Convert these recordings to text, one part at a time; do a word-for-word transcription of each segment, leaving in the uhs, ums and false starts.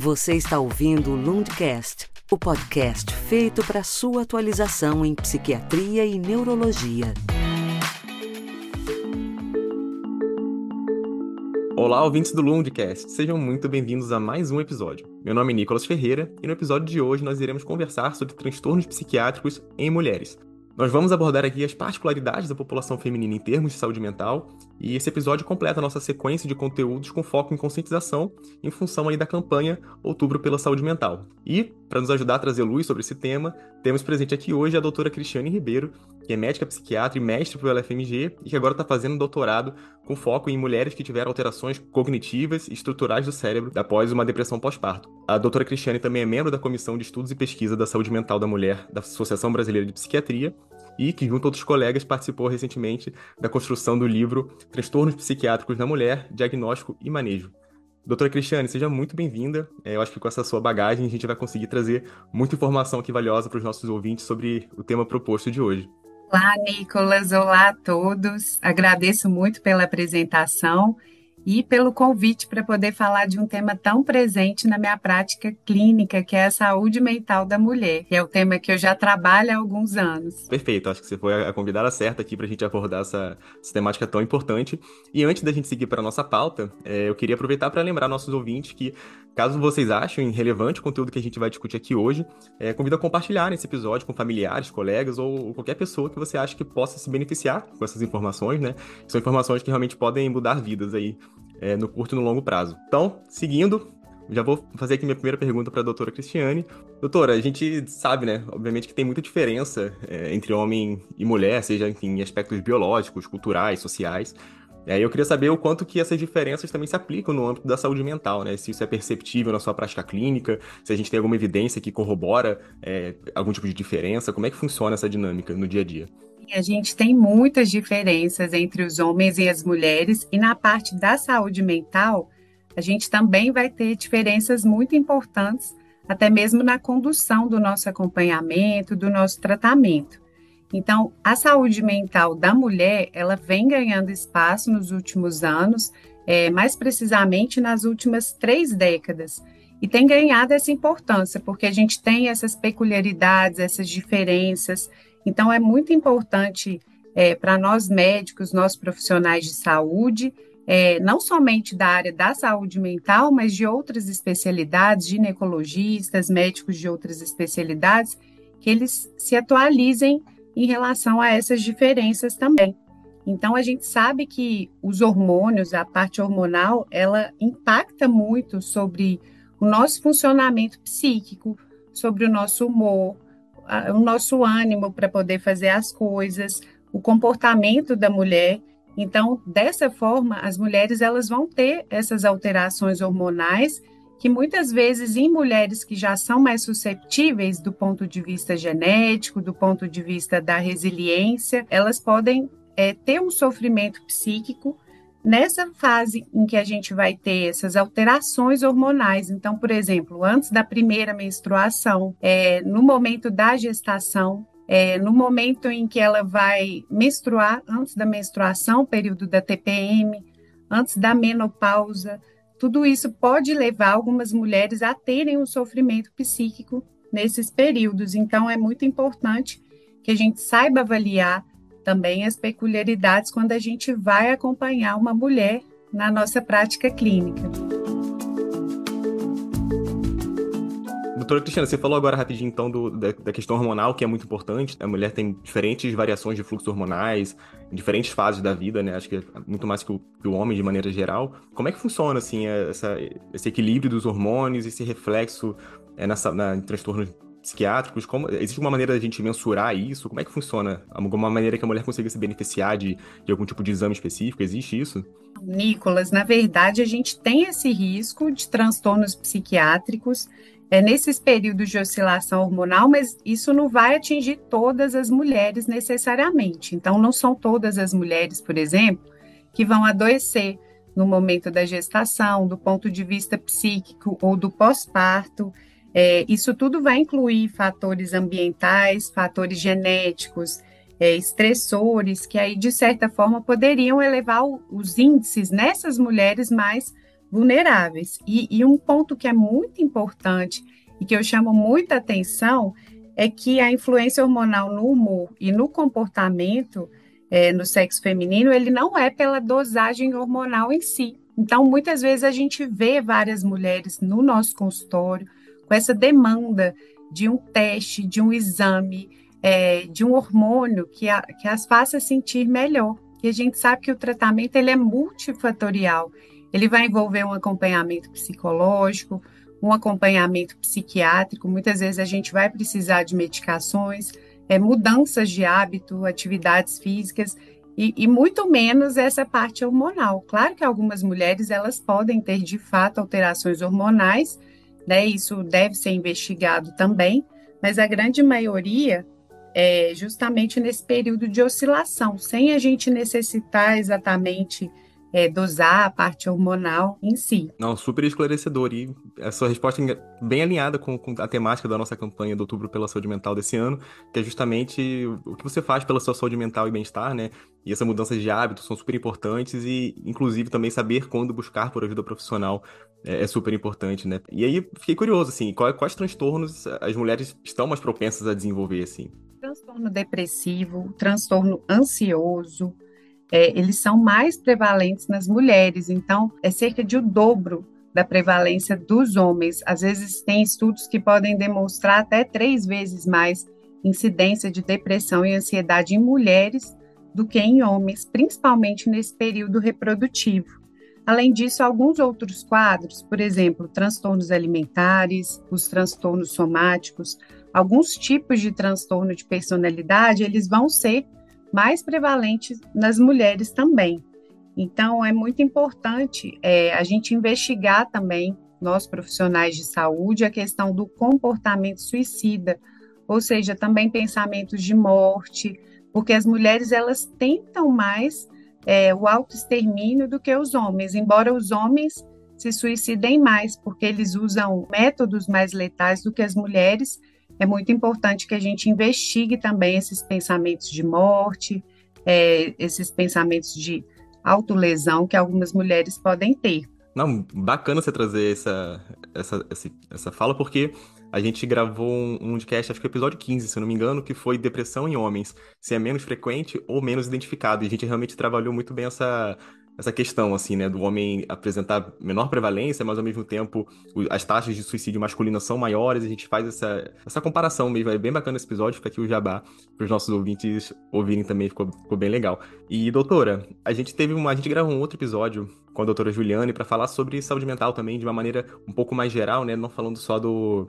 Você está ouvindo o LundCast, o podcast feito para sua atualização em psiquiatria e neurologia. Olá, ouvintes do LundCast, sejam muito bem-vindos a mais um episódio. Meu nome é Nicolas Ferreira e no episódio de hoje nós iremos conversar sobre transtornos psiquiátricos em mulheres. Nós vamos abordar aqui as particularidades da população feminina em termos de saúde mental, e esse episódio completa a nossa sequência de conteúdos com foco em conscientização em função aí da campanha Outubro pela Saúde Mental. E, para nos ajudar a trazer luz sobre esse tema, temos presente aqui hoje a doutora Cristiane Ribeiro, que é médica psiquiatra e mestre pelo U F M G e que agora está fazendo doutorado com foco em mulheres que tiveram alterações cognitivas e estruturais do cérebro após uma depressão pós-parto. A doutora Cristiane também é membro da Comissão de Estudos e Pesquisa da Saúde Mental da Mulher da Associação Brasileira de Psiquiatria, e que, junto a outros colegas, participou recentemente da construção do livro Transtornos Psiquiátricos na Mulher, Diagnóstico e Manejo. Doutora Cristiane, seja muito bem-vinda. Eu acho que com essa sua bagagem a gente vai conseguir trazer muita informação aqui valiosa para os nossos ouvintes sobre o tema proposto de hoje. Olá, Nicolas. Olá a todos. Agradeço muito pela apresentação e pelo convite para poder falar de um tema tão presente na minha prática clínica, que é a saúde mental da mulher, que é o tema que eu já trabalho há alguns anos. Perfeito, acho que você foi a convidada certa aqui para a gente abordar essa, essa temática tão importante. E antes da gente seguir para a nossa pauta, é, eu queria aproveitar para lembrar nossos ouvintes que, caso vocês achem relevante o conteúdo que a gente vai discutir aqui hoje, é, convido a compartilhar esse episódio com familiares, colegas ou, ou qualquer pessoa que você acha que possa se beneficiar com essas informações, né? São informações que realmente podem mudar vidas aí, É, no curto e no longo prazo. Então, seguindo, já vou fazer aqui minha primeira pergunta para a doutora Cristiane. Doutora, a gente sabe, né, obviamente que tem muita diferença é, entre homem e mulher, seja enfim, em aspectos biológicos, culturais, sociais. É, eu queria saber o quanto que essas diferenças também se aplicam no âmbito da saúde mental, né? Se isso é perceptível na sua prática clínica, se a gente tem alguma evidência que corrobora é, algum tipo de diferença, como é que funciona essa dinâmica no dia a dia? A gente tem muitas diferenças entre os homens e as mulheres, e na parte da saúde mental, a gente também vai ter diferenças muito importantes, até mesmo na condução do nosso acompanhamento, do nosso tratamento. Então, a saúde mental da mulher, ela vem ganhando espaço nos últimos anos, é, mais precisamente nas últimas três décadas, e tem ganhado essa importância, porque a gente tem essas peculiaridades, essas diferenças. Então, é muito importante é, para nós médicos, nós profissionais de saúde, é, não somente da área da saúde mental, mas de outras especialidades, ginecologistas, médicos de outras especialidades, que eles se atualizem em relação a essas diferenças também. Então, a gente sabe que os hormônios, a parte hormonal, ela impacta muito sobre o nosso funcionamento psíquico, sobre o nosso humor, o nosso ânimo para poder fazer as coisas, o comportamento da mulher. Então, dessa forma, as mulheres elas vão ter essas alterações hormonais que muitas vezes em mulheres que já são mais susceptíveis do ponto de vista genético, do ponto de vista da resiliência, elas podem é, ter um sofrimento psíquico nessa fase em que a gente vai ter essas alterações hormonais. Então, por exemplo, antes da primeira menstruação, é, no momento da gestação, é, no momento em que ela vai menstruar, antes da menstruação, período da T P M, antes da menopausa, tudo isso pode levar algumas mulheres a terem um sofrimento psíquico nesses períodos. Então, é muito importante que a gente saiba avaliar também as peculiaridades quando a gente vai acompanhar uma mulher na nossa prática clínica. Doutora Cristiane, você falou agora rapidinho então do, da, da questão hormonal, que é muito importante. A mulher tem diferentes variações de fluxos hormonais, em diferentes fases da vida, né? Acho que é muito mais que o, que o homem de maneira geral. Como é que funciona assim, essa, esse equilíbrio dos hormônios, esse reflexo é, nessa, na, em transtornos psiquiátricos? Como, existe alguma maneira da gente mensurar isso? Como é que funciona? Alguma maneira que a mulher consiga se beneficiar de, de algum tipo de exame específico? Existe isso? Nicolas, na verdade, a gente tem esse risco de transtornos psiquiátricos é, nesses períodos de oscilação hormonal, mas isso não vai atingir todas as mulheres necessariamente. Então, não são todas as mulheres, por exemplo, que vão adoecer no momento da gestação, do ponto de vista psíquico ou do pós-parto. É, isso tudo vai incluir fatores ambientais, fatores genéticos, é, estressores, que aí, de certa forma, poderiam elevar o, os índices nessas mulheres mais vulneráveis. E, e um ponto que é muito importante e que eu chamo muita atenção é que a influência hormonal no humor e no comportamento é, no sexo feminino, ele não é pela dosagem hormonal em si. Então, muitas vezes a gente vê várias mulheres no nosso consultório com essa demanda de um teste, de um exame, é, de um hormônio que, a, que as faça sentir melhor. E a gente sabe que o tratamento ele é multifatorial. Ele vai envolver um acompanhamento psicológico, um acompanhamento psiquiátrico, muitas vezes a gente vai precisar de medicações, é, mudanças de hábito, atividades físicas e, e muito menos essa parte hormonal. Claro que algumas mulheres elas podem ter de fato alterações hormonais, né? Isso deve ser investigado também, mas a grande maioria é justamente nesse período de oscilação, sem a gente necessitar exatamente É, dosar a parte hormonal em si. Não, super esclarecedor, e a sua resposta é bem alinhada com, com a temática da nossa campanha do Outubro pela Saúde Mental desse ano, que é justamente o que você faz pela sua saúde mental e bem-estar, né? E essas mudanças de hábitos são super importantes e, inclusive, também saber quando buscar por ajuda profissional é, é super importante, né? E aí, fiquei curioso, assim, quais, quais transtornos as mulheres estão mais propensas a desenvolver, assim? Transtorno depressivo, transtorno ansioso, É, eles são mais prevalentes nas mulheres, então é cerca de o dobro da prevalência dos homens. Às vezes tem estudos que podem demonstrar até três vezes mais incidência de depressão e ansiedade em mulheres do que em homens, principalmente nesse período reprodutivo. Além disso, alguns outros quadros, por exemplo, transtornos alimentares, os transtornos somáticos, alguns tipos de transtorno de personalidade, eles vão ser mais prevalentes nas mulheres também. Então, é muito importante é, a gente investigar também, nós profissionais de saúde, a questão do comportamento suicida, ou seja, também pensamentos de morte, porque as mulheres, elas tentam mais é, o autoextermínio do que os homens, embora os homens se suicidem mais, porque eles usam métodos mais letais do que as mulheres. É muito importante que a gente investigue também esses pensamentos de morte, é, esses pensamentos de autolesão que algumas mulheres podem ter. Não, bacana você trazer essa, essa, essa, essa fala, porque a gente gravou um, um podcast, acho que o episódio quinze, se eu não me engano, que foi depressão em homens, se é menos frequente ou menos identificado. E a gente realmente trabalhou muito bem essa... essa questão, assim, né, do homem apresentar menor prevalência, mas ao mesmo tempo as taxas de suicídio masculino são maiores, a gente faz essa, essa comparação mesmo, é bem bacana esse episódio, fica aqui o jabá para os nossos ouvintes ouvirem também, ficou, ficou bem legal. E, doutora, a gente teve uma, a gente gravou um outro episódio com a doutora Juliane para falar sobre saúde mental também, de uma maneira um pouco mais geral, né, não falando só do...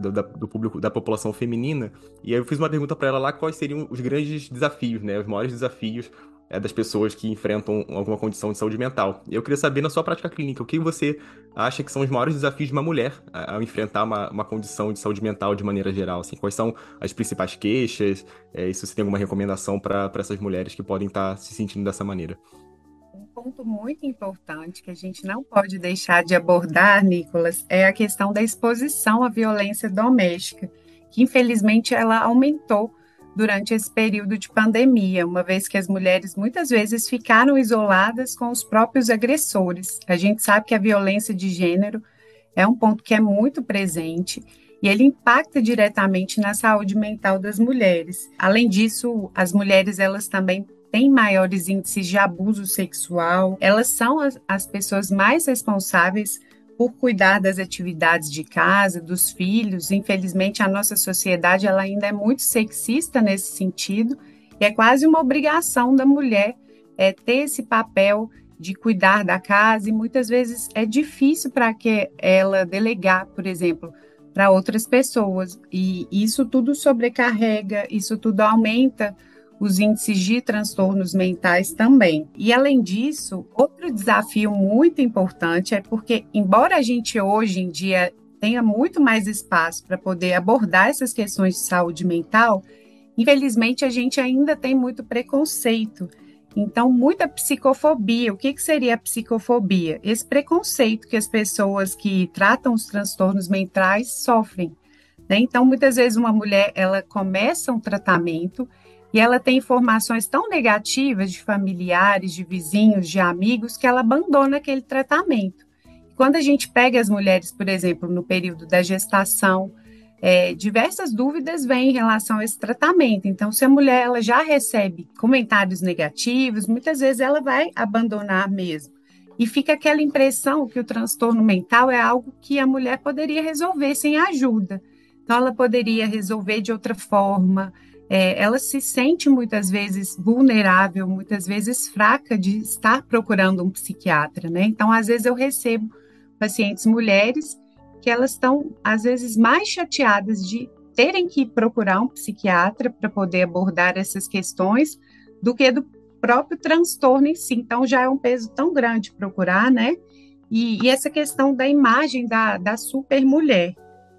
Do, da, do público, da população feminina, e aí eu fiz uma pergunta para ela lá, quais seriam os grandes desafios, né, os maiores desafios é, das pessoas que enfrentam alguma condição de saúde mental. E eu queria saber, na sua prática clínica, o que você acha que são os maiores desafios de uma mulher ao enfrentar uma, uma condição de saúde mental de maneira geral, assim, quais são as principais queixas, é, e se você tem alguma recomendação para essas mulheres que podem estar se sentindo dessa maneira. Um ponto muito importante que a gente não pode deixar de abordar, Nicolas, é a questão da exposição à violência doméstica, que infelizmente ela aumentou durante esse período de pandemia, uma vez que as mulheres muitas vezes ficaram isoladas com os próprios agressores. A gente sabe que a violência de gênero é um ponto que é muito presente e ele impacta diretamente na saúde mental das mulheres. Além disso, as mulheres elas também têm maiores índices de abuso sexual, elas são as, as pessoas mais responsáveis por cuidar das atividades de casa, dos filhos. Infelizmente, a nossa sociedade ela ainda é muito sexista nesse sentido, e é quase uma obrigação da mulher é, ter esse papel de cuidar da casa, e muitas vezes é difícil para que ela delegar, por exemplo, para outras pessoas, e isso tudo sobrecarrega, isso tudo aumenta os índices de transtornos mentais também. E, além disso, outro desafio muito importante é porque, embora a gente hoje em dia tenha muito mais espaço para poder abordar essas questões de saúde mental, infelizmente a gente ainda tem muito preconceito. Então, muita psicofobia. O que, que seria a psicofobia? Esse preconceito que as pessoas que tratam os transtornos mentais sofrem, né? Então, muitas vezes uma mulher ela começa um tratamento e ela tem informações tão negativas de familiares, de vizinhos, de amigos, que ela abandona aquele tratamento. Quando a gente pega as mulheres, por exemplo, no período da gestação, é, diversas dúvidas vêm em relação a esse tratamento. Então, se a mulher ela já recebe comentários negativos, muitas vezes ela vai abandonar mesmo. E fica aquela impressão que o transtorno mental é algo que a mulher poderia resolver sem ajuda. Então, ela poderia resolver de outra forma. É, ela se sente muitas vezes vulnerável, muitas vezes fraca de estar procurando um psiquiatra, né? Então, às vezes eu recebo pacientes mulheres que elas estão, às vezes, mais chateadas de terem que procurar um psiquiatra para poder abordar essas questões do que do próprio transtorno em si. Então, já é um peso tão grande procurar, né? E, e essa questão da imagem da, da supermulher.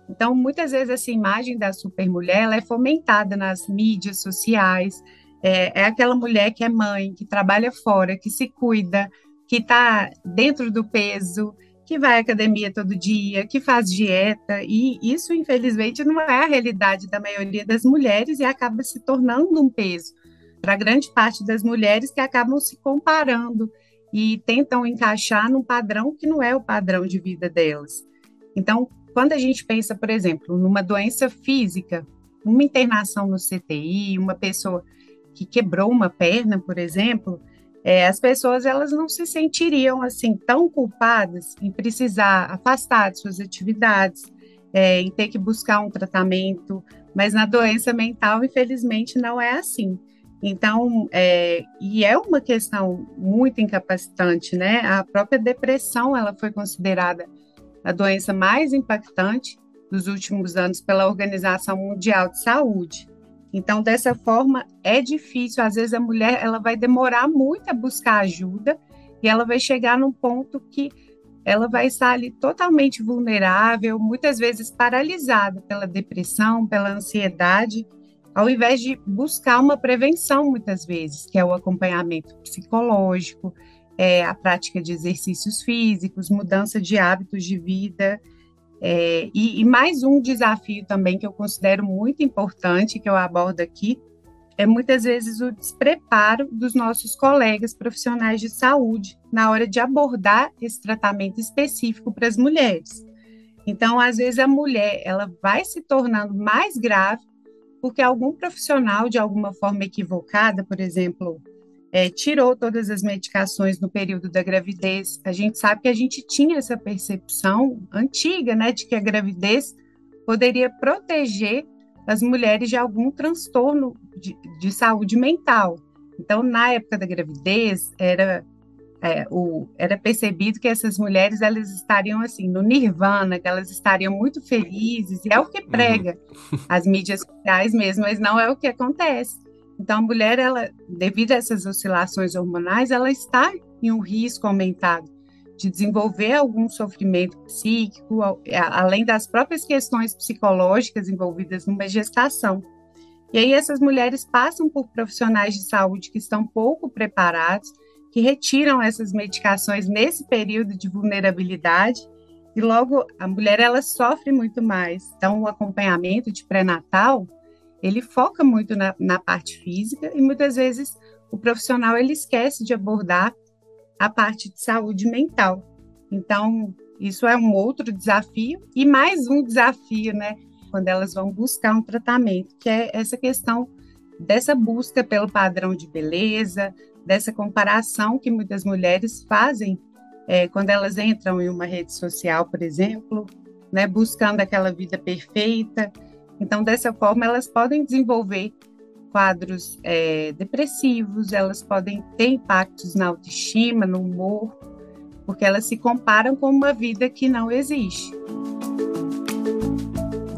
Então, muitas vezes, essa imagem da supermulher, ela é fomentada nas mídias sociais, é, é aquela mulher que é mãe, que trabalha fora, que se cuida, que está dentro do peso, que vai à academia todo dia, que faz dieta, e isso, infelizmente, não é a realidade da maioria das mulheres e acaba se tornando um peso para grande parte das mulheres que acabam se comparando e tentam encaixar num padrão que não é o padrão de vida delas. Então, quando a gente pensa, por exemplo, numa doença física, uma internação no C T I, uma pessoa que quebrou uma perna, por exemplo, é, as pessoas elas não se sentiriam assim tão culpadas em precisar afastar de suas atividades, é, em ter que buscar um tratamento, mas na doença mental, infelizmente, não é assim. Então, é, e é uma questão muito incapacitante, né? A própria depressão ela foi considerada a doença mais impactante dos últimos anos pela Organização Mundial de Saúde. Então, dessa forma, é difícil. Às vezes, a mulher ela vai demorar muito a buscar ajuda e ela vai chegar num ponto que ela vai estar ali totalmente vulnerável, muitas vezes paralisada pela depressão, pela ansiedade, ao invés de buscar uma prevenção, muitas vezes, que é o acompanhamento psicológico, É, a prática de exercícios físicos, mudança de hábitos de vida, é, e, e mais um desafio também que eu considero muito importante, que eu abordo aqui, é muitas vezes o despreparo dos nossos colegas profissionais de saúde na hora de abordar esse tratamento específico para as mulheres. Então, às vezes a mulher ela vai se tornando mais grave porque algum profissional, de alguma forma equivocada, por exemplo, É, tirou todas as medicações no período da gravidez. A gente sabe que a gente tinha essa percepção antiga, né, de que a gravidez poderia proteger as mulheres de algum transtorno de, de saúde mental. Então, na época da gravidez, era, é, o, era percebido que essas mulheres elas estariam assim, no nirvana, que elas estariam muito felizes, e é o que prega uhum. as mídias sociais mesmo, mas não é o que acontece. Então, a mulher, ela, devido a essas oscilações hormonais, ela está em um risco aumentado de desenvolver algum sofrimento psíquico, além das próprias questões psicológicas envolvidas numa gestação. E aí, essas mulheres passam por profissionais de saúde que estão pouco preparados, que retiram essas medicações nesse período de vulnerabilidade, e logo a mulher, ela sofre muito mais. Então, o acompanhamento de pré-natal, ele foca muito na, na parte física e muitas vezes o profissional ele esquece de abordar a parte de saúde mental. Então, isso é um outro desafio e mais um desafio, né? Quando elas vão buscar um tratamento, que é essa questão dessa busca pelo padrão de beleza, dessa comparação que muitas mulheres fazem é, quando elas entram em uma rede social, por exemplo, né? Buscando aquela vida perfeita. Então, dessa forma, elas podem desenvolver quadros é, depressivos, elas podem ter impactos na autoestima, no humor, porque elas se comparam com uma vida que não existe.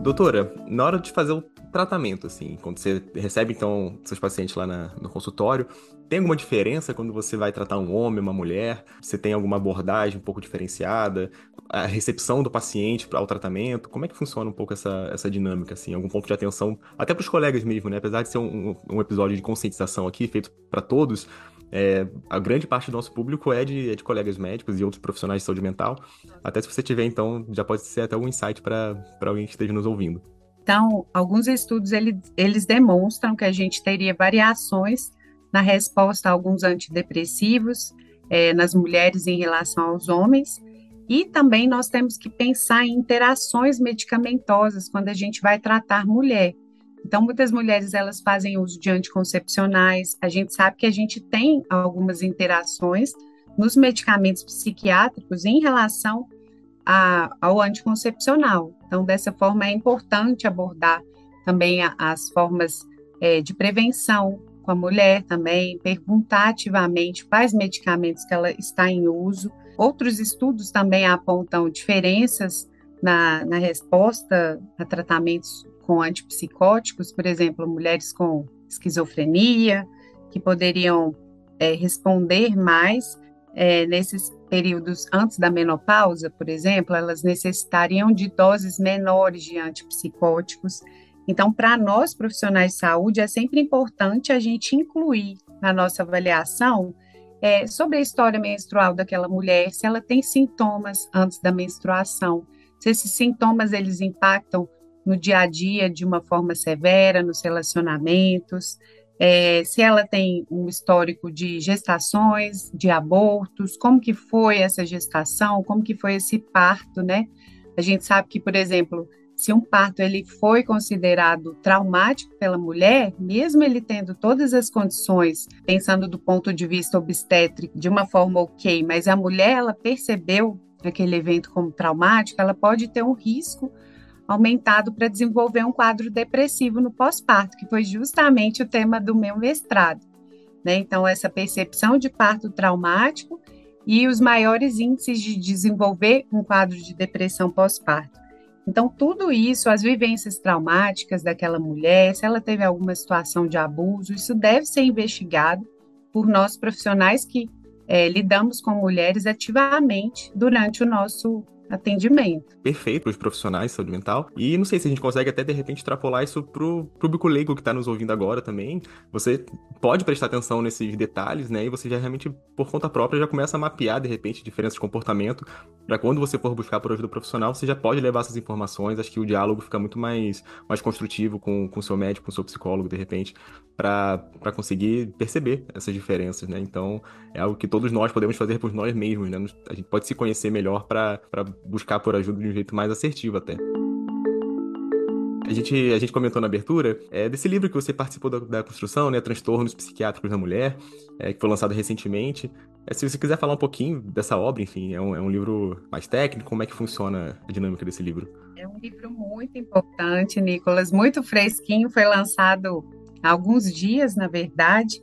Doutora, na hora de fazer o tratamento, assim, quando você recebe, então, seus pacientes lá na, no consultório, tem alguma diferença quando você vai tratar um homem, uma mulher? Você tem alguma abordagem um pouco diferenciada? A recepção do paciente ao tratamento? Como é que funciona um pouco essa, essa dinâmica, assim? Algum ponto de atenção, até para os colegas mesmo, né? Apesar de ser um, um episódio de conscientização aqui, feito para todos, é, a grande parte do nosso público é de, é de colegas médicos e outros profissionais de saúde mental. Até se você tiver, então, já pode ser até algum insight para alguém que esteja nos ouvindo. Então, alguns estudos, ele, eles demonstram que a gente teria variações na resposta a alguns antidepressivos é, nas mulheres em relação aos homens. E também nós temos que pensar em interações medicamentosas quando a gente vai tratar mulher. Então, muitas mulheres elas fazem uso de anticoncepcionais. A gente sabe que a gente tem algumas interações nos medicamentos psiquiátricos em relação a, ao anticoncepcional. Então, dessa forma, é importante abordar também a, as formas é, de prevenção com a mulher também, perguntar ativamente quais medicamentos que ela está em uso. Outros estudos também apontam diferenças na, na resposta a tratamentos com antipsicóticos, por exemplo, mulheres com esquizofrenia, que poderiam é, responder mais é, nesses períodos antes da menopausa, por exemplo, elas necessitariam de doses menores de antipsicóticos. Então, para nós, profissionais de saúde, é sempre importante a gente incluir na nossa avaliação É, sobre a história menstrual daquela mulher, se ela tem sintomas antes da menstruação, se esses sintomas eles impactam no dia a dia de uma forma severa, nos relacionamentos, é, se ela tem um histórico de gestações, de abortos, como que foi essa gestação, como que foi esse parto, né? A gente sabe que, por exemplo, se um parto ele foi considerado traumático pela mulher, mesmo ele tendo todas as condições, pensando do ponto de vista obstétrico, de uma forma ok, mas a mulher ela percebeu aquele evento como traumático, ela pode ter um risco aumentado para desenvolver um quadro depressivo no pós-parto, que foi justamente o tema do meu mestrado, né? Então, essa percepção de parto traumático e os maiores índices de desenvolver um quadro de depressão pós-parto. Então, tudo isso, as vivências traumáticas daquela mulher, se ela teve alguma situação de abuso, isso deve ser investigado por nós profissionais que é, lidamos com mulheres ativamente durante o nosso atendimento. Perfeito para os profissionais de saúde mental. E não sei se a gente consegue até, de repente, extrapolar isso para o público leigo que está nos ouvindo agora também. Você pode prestar atenção nesses detalhes, né? E você já realmente, por conta própria, já começa a mapear, de repente, diferenças de comportamento para quando você for buscar por ajuda profissional, você já pode levar essas informações. Acho que o diálogo fica muito mais, mais construtivo com o seu médico, com o seu psicólogo, de repente, para conseguir perceber essas diferenças, né? Então, é algo que todos nós podemos fazer por nós mesmos, né? A gente pode se conhecer melhor para buscar por ajuda de um jeito mais assertivo até. A gente, a gente comentou na abertura é, desse livro que você participou da, da construção, né? Transtornos Psiquiátricos na Mulher, é, que foi lançado recentemente. É, se você quiser falar um pouquinho dessa obra, enfim, é um, é um livro mais técnico, como é que funciona a dinâmica desse livro? É um livro muito importante, Nicolas, muito fresquinho, foi lançado há alguns dias, na verdade,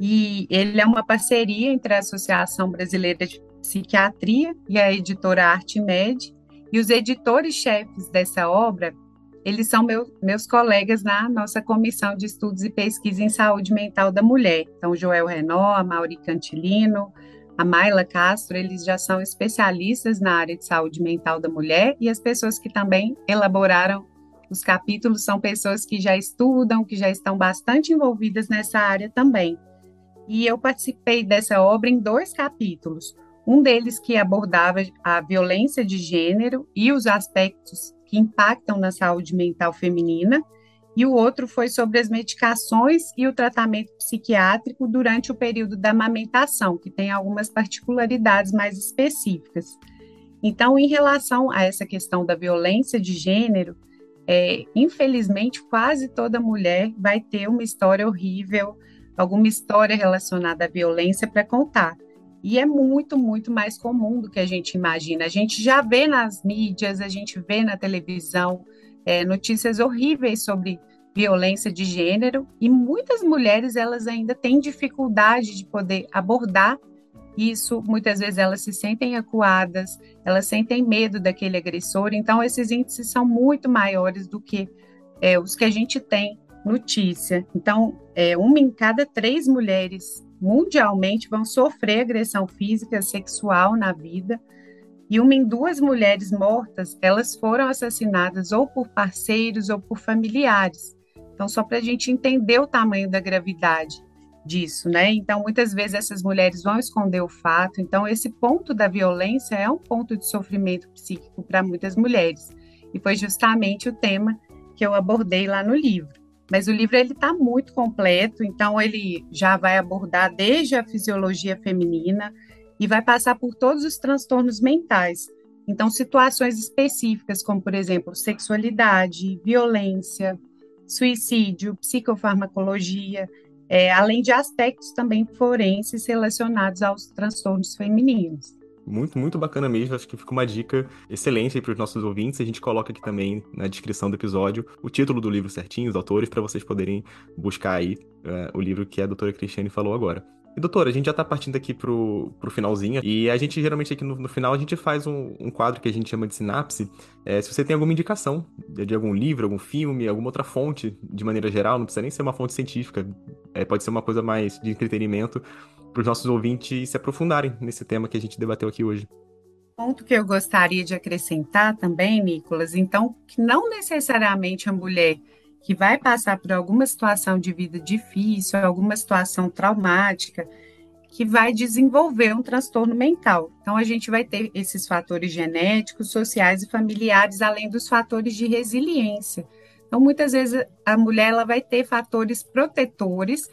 e ele é uma parceria entre a Associação Brasileira de Psiquiatria e a editora ArteMed, e os editores-chefes dessa obra, eles são meu, meus colegas na nossa Comissão de Estudos e Pesquisa em Saúde Mental da Mulher. Então, Joel Renó, Amaury Cantilino, a Maila Castro, eles já são especialistas na área de saúde mental da mulher, e as pessoas que também elaboraram os capítulos são pessoas que já estudam, que já estão bastante envolvidas nessa área também. E eu participei dessa obra em dois capítulos. Um deles que abordava a violência de gênero e os aspectos que impactam na saúde mental feminina, e o outro foi sobre as medicações e o tratamento psiquiátrico durante o período da amamentação, que tem algumas particularidades mais específicas. Então, em relação a essa questão da violência de gênero, é, infelizmente, quase toda mulher vai ter uma história horrível, alguma história relacionada à violência para contar. E é muito, muito mais comum do que a gente imagina. A gente já vê nas mídias, a gente vê na televisão é, notícias horríveis sobre violência de gênero, e muitas mulheres elas ainda têm dificuldade de poder abordar isso. Muitas vezes elas se sentem acuadas, elas sentem medo daquele agressor. Então, esses índices são muito maiores do que é, os que a gente tem notícia. Então, é, uma em cada três mulheres mundialmente vão sofrer agressão física, sexual na vida, e uma em duas mulheres mortas, elas foram assassinadas ou por parceiros ou por familiares. Então, só para a gente entender o tamanho da gravidade disso, né? Então, muitas vezes essas mulheres vão esconder o fato. Então, esse ponto da violência é um ponto de sofrimento psíquico para muitas mulheres, e foi justamente o tema que eu abordei lá no livro. Mas o livro está muito completo, então ele já vai abordar desde a fisiologia feminina e vai passar por todos os transtornos mentais. Então, situações específicas, como, por exemplo, sexualidade, violência, suicídio, psicofarmacologia, é, além de aspectos também forenses relacionados aos transtornos femininos. Muito, muito bacana mesmo, acho que fica uma dica excelente para os nossos ouvintes, a gente coloca aqui também na descrição do episódio o título do livro certinho, os autores, para vocês poderem buscar aí uh, o livro que a doutora Cristiane falou agora. E doutora, a gente já está partindo aqui para o finalzinho, e a gente geralmente aqui no, no final a gente faz um, um quadro que a gente chama de sinapse, é, se você tem alguma indicação de, de algum livro, algum filme, alguma outra fonte, de maneira geral, não precisa nem ser uma fonte científica, é, pode ser uma coisa mais de entretenimento, para os nossos ouvintes se aprofundarem nesse tema que a gente debateu aqui hoje. Ponto que eu gostaria de acrescentar também, Nicolas, então, que não necessariamente a mulher que vai passar por alguma situação de vida difícil, alguma situação traumática, que vai desenvolver um transtorno mental. Então, a gente vai ter esses fatores genéticos, sociais e familiares, além dos fatores de resiliência. Então, muitas vezes, a mulher ela vai ter fatores protetores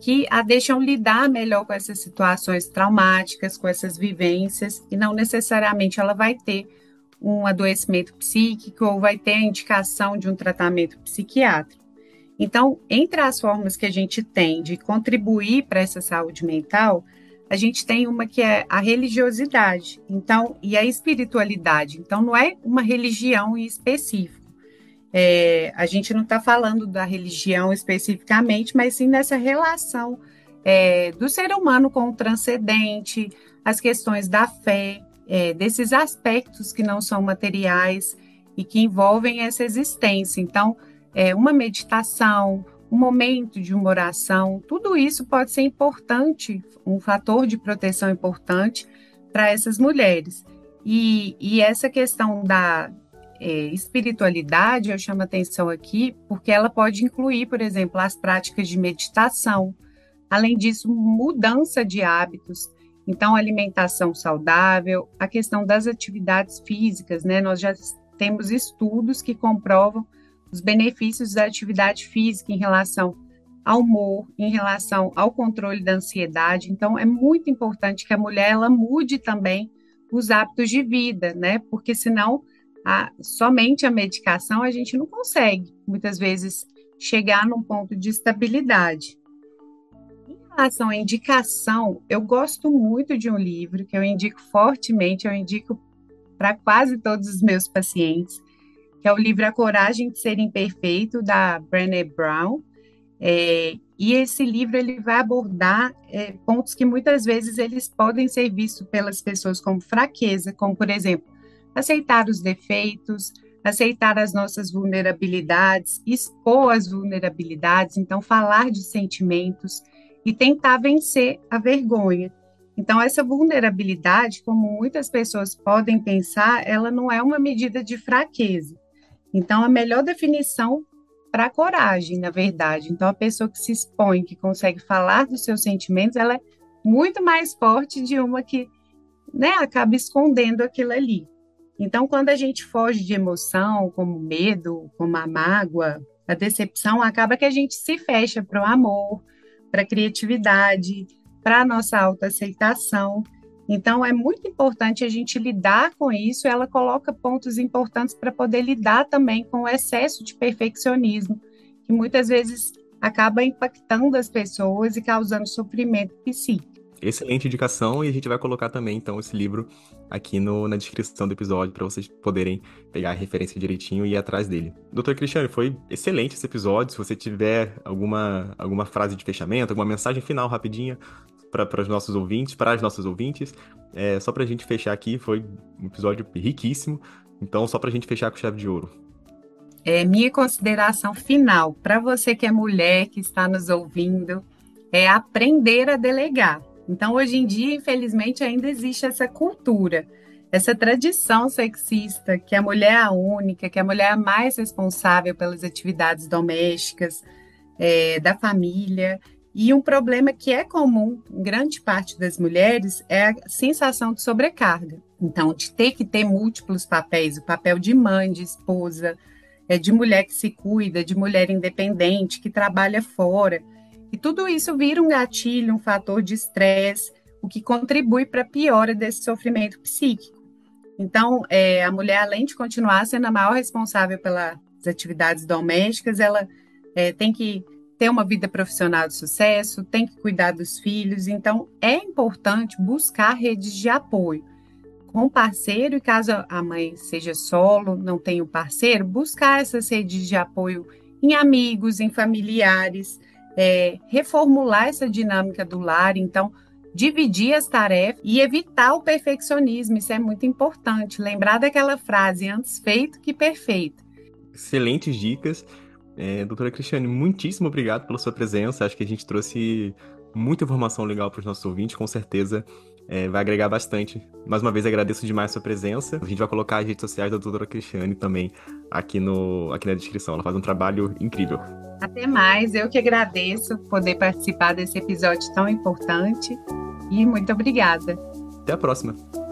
que a deixam lidar melhor com essas situações traumáticas, com essas vivências, e não necessariamente ela vai ter um adoecimento psíquico ou vai ter a indicação de um tratamento psiquiátrico. Então, entre as formas que a gente tem de contribuir para essa saúde mental, a gente tem uma que é a religiosidade, então, e a espiritualidade. Então, não é uma religião em específico. É, a gente não está falando da religião especificamente, mas sim nessa relação é, do ser humano com o transcendente, as questões da fé, é, desses aspectos que não são materiais e que envolvem essa existência. Então, é, uma meditação, um momento de uma oração, tudo isso pode ser importante, um fator de proteção importante para essas mulheres. E, e essa questão da É, espiritualidade, eu chamo atenção aqui, porque ela pode incluir, por exemplo, as práticas de meditação, além disso, mudança de hábitos, então alimentação saudável, a questão das atividades físicas, né? Nós já temos estudos que comprovam os benefícios da atividade física em relação ao humor, em relação ao controle da ansiedade, então é muito importante que a mulher ela mude também os hábitos de vida, né? Porque senão A, somente a medicação a gente não consegue, muitas vezes, chegar num ponto de estabilidade. Em relação à indicação, eu gosto muito de um livro que eu indico fortemente, eu indico para quase todos os meus pacientes, que é o livro A Coragem de Ser Imperfeito, da Brené Brown, é, e esse livro ele vai abordar é, pontos que muitas vezes eles podem ser vistos pelas pessoas como fraqueza, como, por exemplo, aceitar os defeitos, aceitar as nossas vulnerabilidades, expor as vulnerabilidades, então falar de sentimentos e tentar vencer a vergonha. Então essa vulnerabilidade, como muitas pessoas podem pensar, ela não é uma medida de fraqueza. Então a melhor definição para coragem, na verdade. Então a pessoa que se expõe, que consegue falar dos seus sentimentos, ela é muito mais forte de uma que, né, acaba escondendo aquilo ali. Então, quando a gente foge de emoção, como medo, como a mágoa, a decepção, acaba que a gente se fecha para o amor, para a criatividade, para a nossa autoaceitação. Então, é muito importante a gente lidar com isso, ela coloca pontos importantes para poder lidar também com o excesso de perfeccionismo, que muitas vezes acaba impactando as pessoas e causando sofrimento psíquico. Excelente indicação, e a gente vai colocar também, então, esse livro aqui no, na descrição do episódio, para vocês poderem pegar a referência direitinho e ir atrás dele. doutora Cristiane, foi excelente esse episódio. Se você tiver alguma, alguma frase de fechamento, alguma mensagem final rapidinha para os nossos ouvintes, para as nossas ouvintes, é, só para a gente fechar aqui, foi um episódio riquíssimo, então só para a gente fechar com chave de ouro. É, minha consideração final, para você que é mulher, que está nos ouvindo, é aprender a delegar. Então, hoje em dia, infelizmente, ainda existe essa cultura, essa tradição sexista, que a mulher é a única, que a mulher é a mais responsável pelas atividades domésticas, é, da família. E um problema que é comum em grande parte das mulheres é a sensação de sobrecarga. Então, de ter que ter múltiplos papéis, o papel de mãe, de esposa, é, de mulher que se cuida, de mulher independente, que trabalha fora. E tudo isso vira um gatilho, um fator de estresse, o que contribui para a piora desse sofrimento psíquico. Então, é, a mulher, além de continuar sendo a maior responsável pelas atividades domésticas, ela é, tem que ter uma vida profissional de sucesso, tem que cuidar dos filhos. Então, é importante buscar redes de apoio com parceiro, e caso a mãe seja solo, não tenha um parceiro, buscar essas redes de apoio em amigos, em familiares, é, reformular essa dinâmica do lar, então dividir as tarefas e evitar o perfeccionismo, isso é muito importante, lembrar daquela frase, antes feito que perfeito. Excelentes dicas, é, doutora Cristiane, muitíssimo obrigado pela sua presença, acho que a gente trouxe muita informação legal para os nossos ouvintes, com certeza É, vai agregar bastante. Mais uma vez, agradeço demais a sua presença. A gente vai colocar as redes sociais da doutora Cristiane também aqui, no, aqui na descrição. Ela faz um trabalho incrível. Até mais. Eu que agradeço poder participar desse episódio tão importante. E muito obrigada. Até a próxima.